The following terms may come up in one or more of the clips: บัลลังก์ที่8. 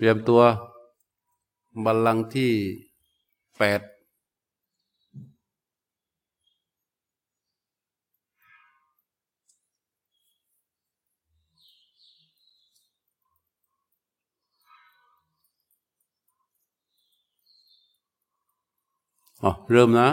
เตรียมตัวบัลลังก์ที่8เริ่มนะ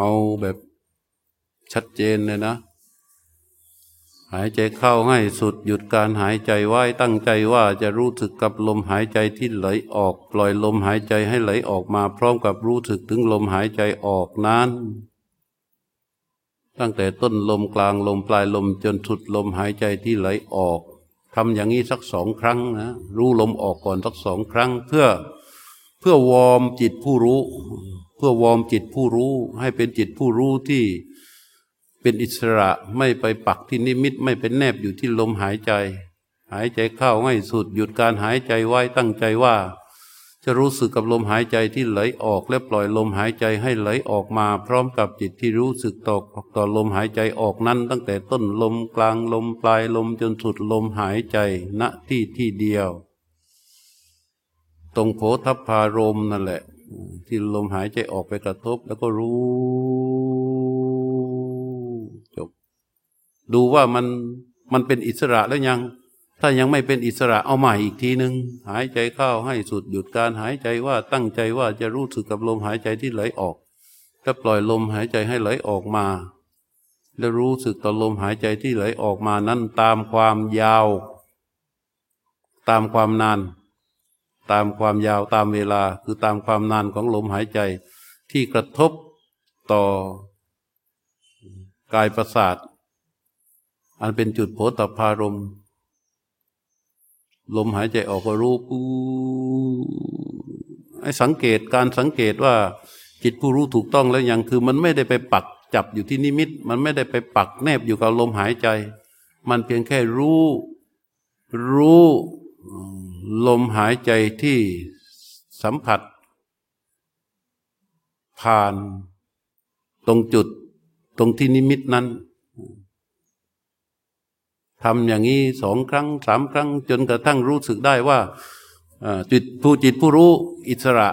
เอาแบบชัดเจนเลยนะหายใจเข้าให้สุดหยุดการหายใจไว้ตั้งใจว่าจะรู้สึกกับลมหายใจที่ไหลออกปล่อยลมหายใจให้ไหลออกมาพร้อมกับรู้สึกถึงลมหายใจออกนั้นตั้งแต่ต้นลมกลางลมปลายลมจนสุดลมหายใจที่ไหลออกทำอย่างนี้สัก2ครั้งนะรู้ลมออกก่อนสัก2ครั้งเพื่อวอร์มจิตผู้รู้เพื่อวอร์มจิตผู้รู้ให้เป็นจิตผู้รู้ที่เป็นอิสระไม่ไปปักที่นิมิตไม่เป็นแนบอยู่ที่ลมหายใจหายใจเข้าให้สุดหยุดการหายใจไว้ตั้งใจว่าจะรู้สึกกับลมหายใจที่ไหลออกและปล่อยลมหายใจให้ไหลออกมาพร้อมกับจิตที่รู้สึกต่อลมหายใจออกนั้นตั้งแต่ต้นลมกลางลมปลายลมจนสุดลมหายใจณที่ที่เดียวตรงโผฏฐัพพารมณ์นั่นแหละที่ลมหายใจออกไปกระทบแล้วก็รู้ดูว่ามันเป็นอิสระแล้วยังถ้ายังไม่เป็นอิสระเอาใหม่อีกทีหนึ่งหายใจเข้าให้สุดหยุดการหายใจว่าตั้งใจว่าจะรู้สึกกับลมหายใจที่ไหลออกแล้วปล่อยลมหายใจให้ไหลออกมาแล้วรู้สึกต่อลมหายใจที่ไหลออกมานั้นตามความยาวตามความนานตามความยาวตามเวลาคือตามความนานของลมหายใจที่กระทบต่อกายประสาทอันเป็นจุดโผฏฐัพพารมณ์ลมหายใจออกก็รู้ให้สังเกตการสังเกตว่าจิตผู้รู้ถูกต้องแล้วยังคือมันไม่ได้ไปปักจับอยู่ที่นิมิตมันไม่ได้ไปปักแนบอยู่กับลมหายใจมันเพียงแค่รู้ลมหายใจที่สัมผัสผ่านตรงจุดตรงที่นิมิตนั้นทำอย่างนี้2ครั้ง3ครั้งจนกระทั่งรู้สึกได้ว่าจิตผู้รู้อิสระ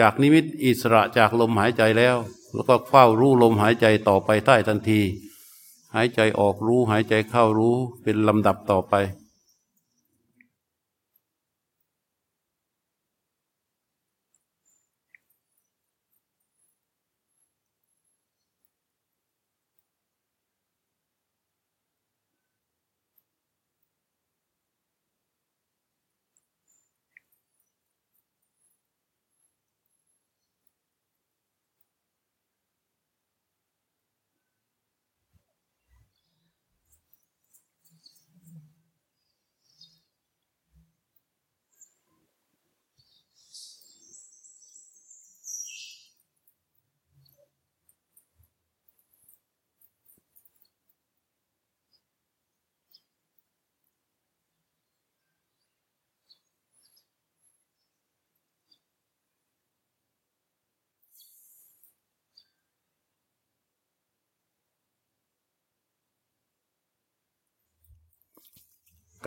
จากนิมิตอิสระจากลมหายใจแล้วก็เฝ้ารู้ลมหายใจต่อไปใต้ทันทีหายใจออกรู้หายใจเข้ารู้เป็นลำดับต่อไป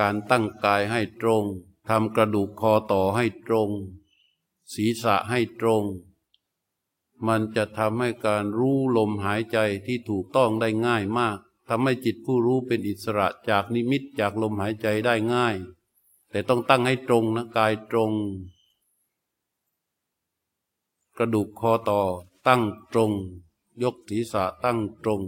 การตั้งกายให้ตรงทำกระดูกคอต่อให้ตรงศีรษะให้ตรงมันจะทำให้การรู้ลมหายใจที่ถูกต้องได้ง่ายมากทำให้จิตผู้รู้เป็นอิสระจากนิมิตจากลมหายใจได้ง่ายแต่ต้องตั้งให้ตรงนะกายตรงกระดูกคอต่อตั้งตรงยกศีรษะตั้งตรง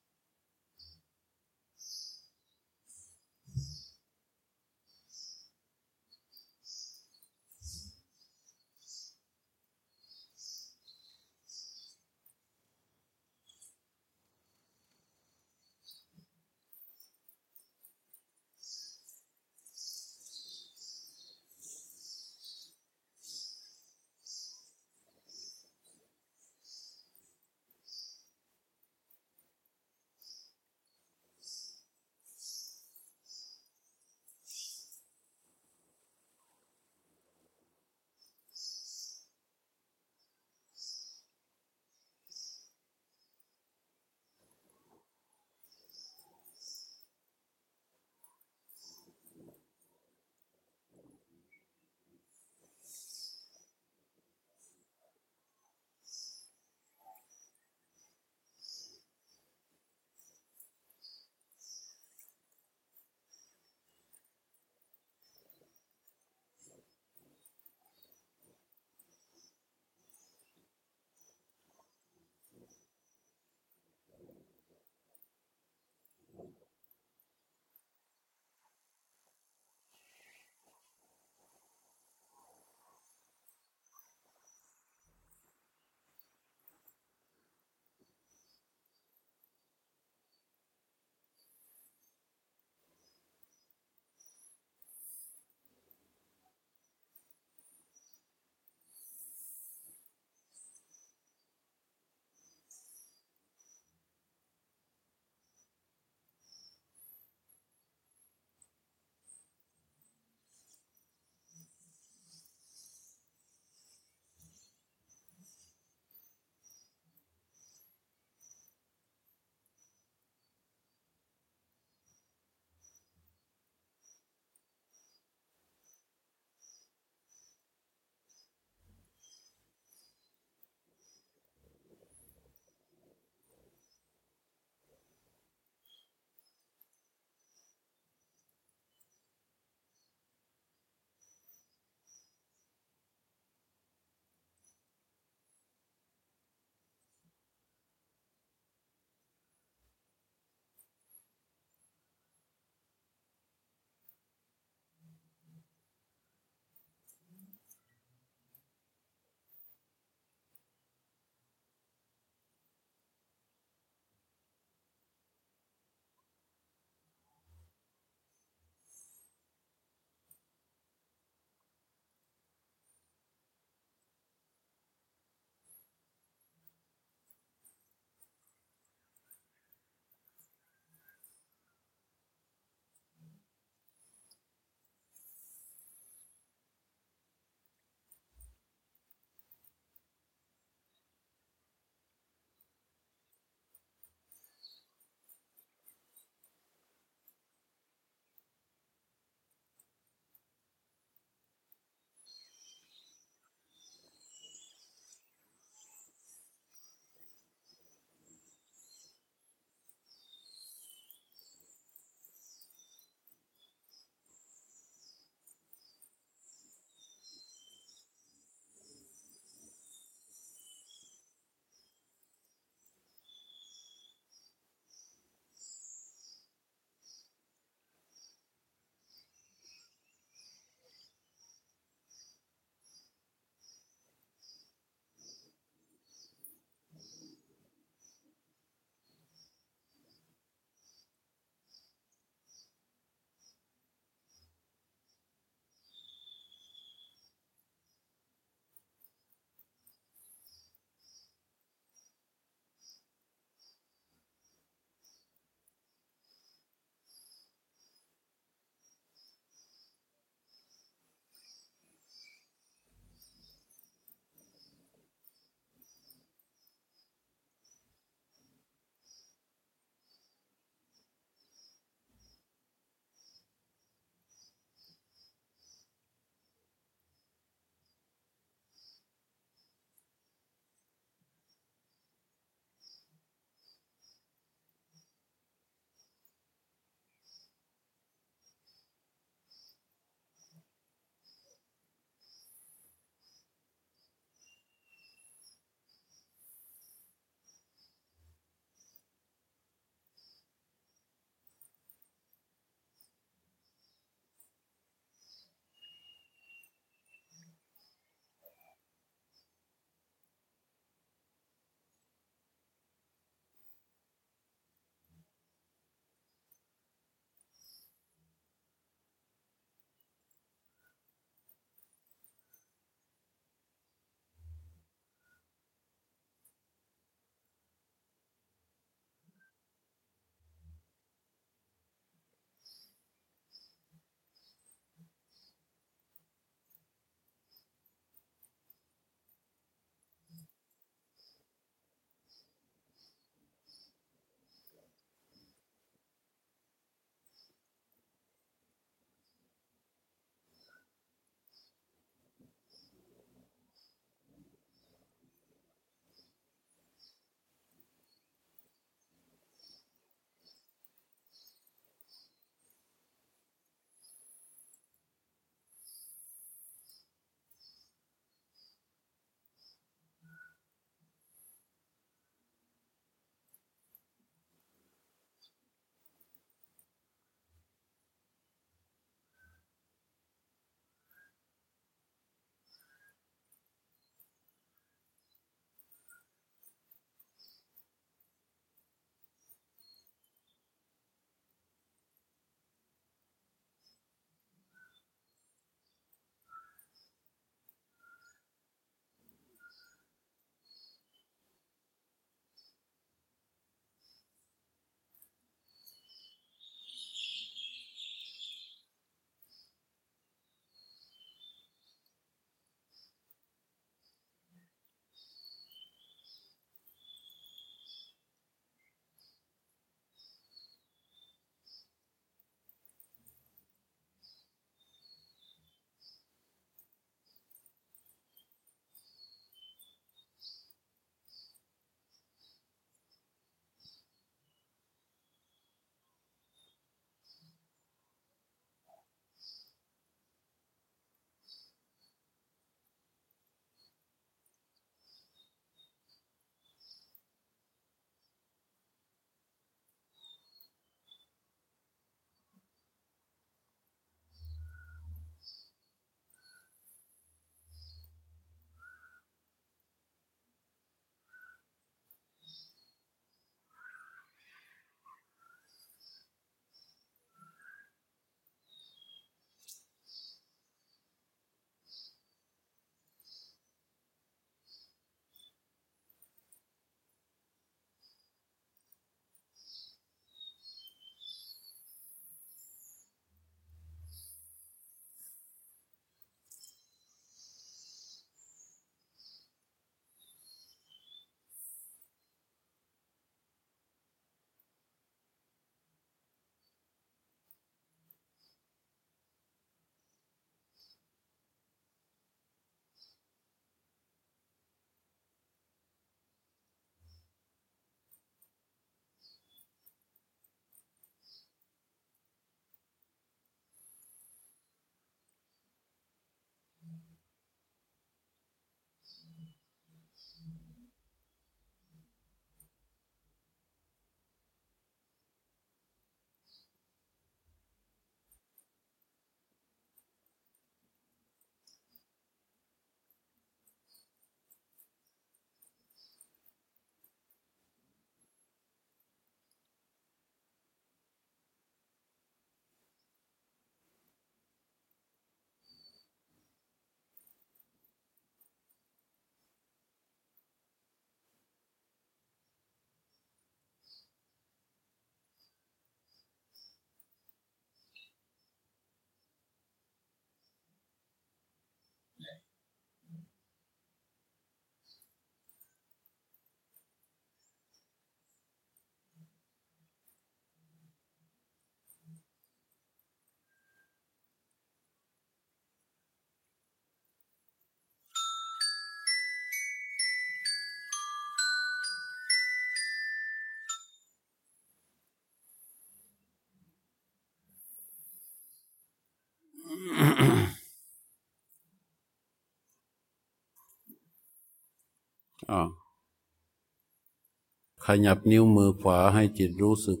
ขยับนิ้วมือขวาให้จิตรู้สึก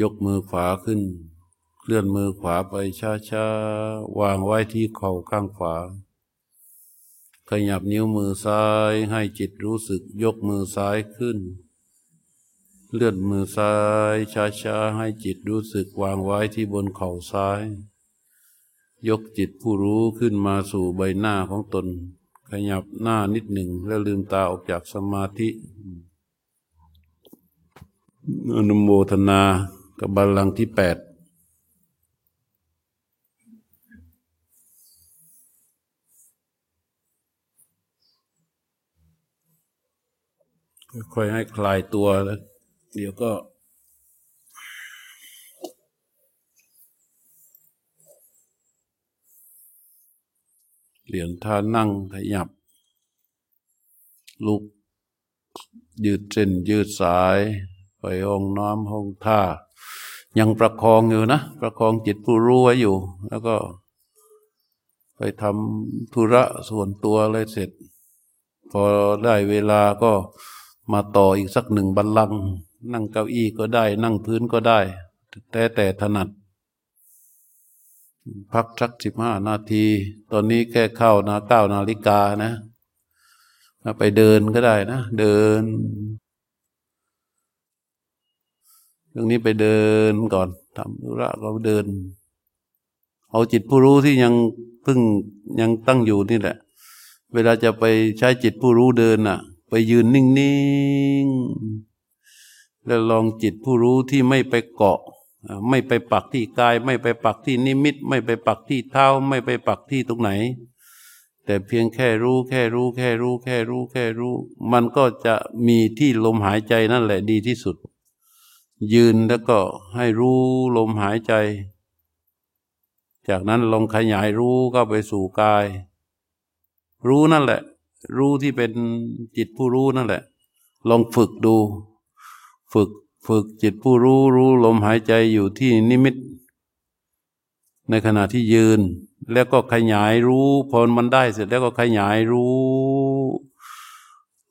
ยกมือขวาขึ้นเคลื่อนมือขวาไปช้าๆวางไว้ที่เข่าข้างขวาขยับนิ้วมือซ้ายให้จิตรู้สึกยกมือซ้ายขึ้นเลื่อนมือซ้ายช้าๆให้จิตรู้สึกวางไว้ที่บนเข่าซ้ายยกจิตผู้รู้ขึ้นมาสู่ใบหน้าของตนขยับหน้านิดหนึ่งแล้วลืมตาออกจากสมาธิอนุโมทนากับบัลลังก์ที่8ค่อยให้คลายตัวแล้วเดี๋ยวก็เปลี่ยนท่านั่งขยับลุกยืดเส้นยืดสายไปห้องน้ำห้องท่ายังประคองอยู่นะประคองจิตผู้รู้ไว้อยู่แล้วก็ไปทำธุระส่วนตัวอะไรเสร็จพอได้เวลาก็มาต่ออีกสักหนึ่งบัลลังก์นั่งเก้าอี้ก็ได้นั่งพื้นก็ได้แต่ถนัดพักสัก15 นาทีตอนนี้แค่เข้านะ9 นาฬิกานะไปเดินก็ได้นะเดินตรงนี้ไปเดินก่อนทำธุระก็เดินเอาจิตผู้รู้ที่ยังตั้งอยู่นี่แหละเวลาจะไปใช้จิตผู้รู้เดินน่ะไปยืนนิ่งๆแล้วลองจิตผู้รู้ที่ไม่ไปเกาะไม่ไปปักที่กายไม่ไปปักที่นิมิตไม่ไปปักที่เท้าไม่ไปปักที่ตรงไหนแต่เพียงแค่รู้แค่รู้มันก็จะมีที่ลมหายใจนั่นแหละดีที่สุดยืนแล้วก็ให้รู้ลมหายใจจากนั้นลองขยายรู้ก็ไปสู่กายรู้นั่นแหละรู้ที่เป็นจิตผู้รู้นั่นแหละลองฝึกดูฝึกจิตผู้รู้รู้ลมหายใจอยู่ที่นิมิตในขณะที่ยืนแล้วก็ขยายรู้พอมันได้เสร็จแล้วก็ขยายรู้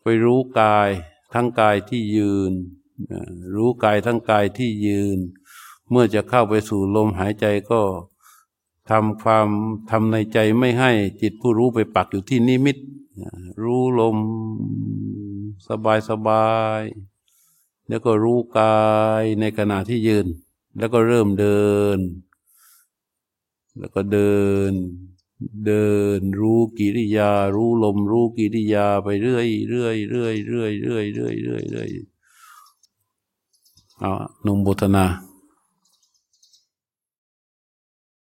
ไปรู้กายทั้งกายที่ยืนรู้กายทั้งกายที่ยืนเมื่อจะเข้าไปสู่ลมหายใจก็ทำในใจไม่ให้จิตผู้รู้ไปปักอยู่ที่นิมิตรู้ลมสบายแล้วก็รู้กายในขณะที่ยืนแล้วก็เริ่มเดินแล้วก็เดินรู้กิริยารู้ลมรู้กิริยาไปเรื่อยเอาอนุโมทนา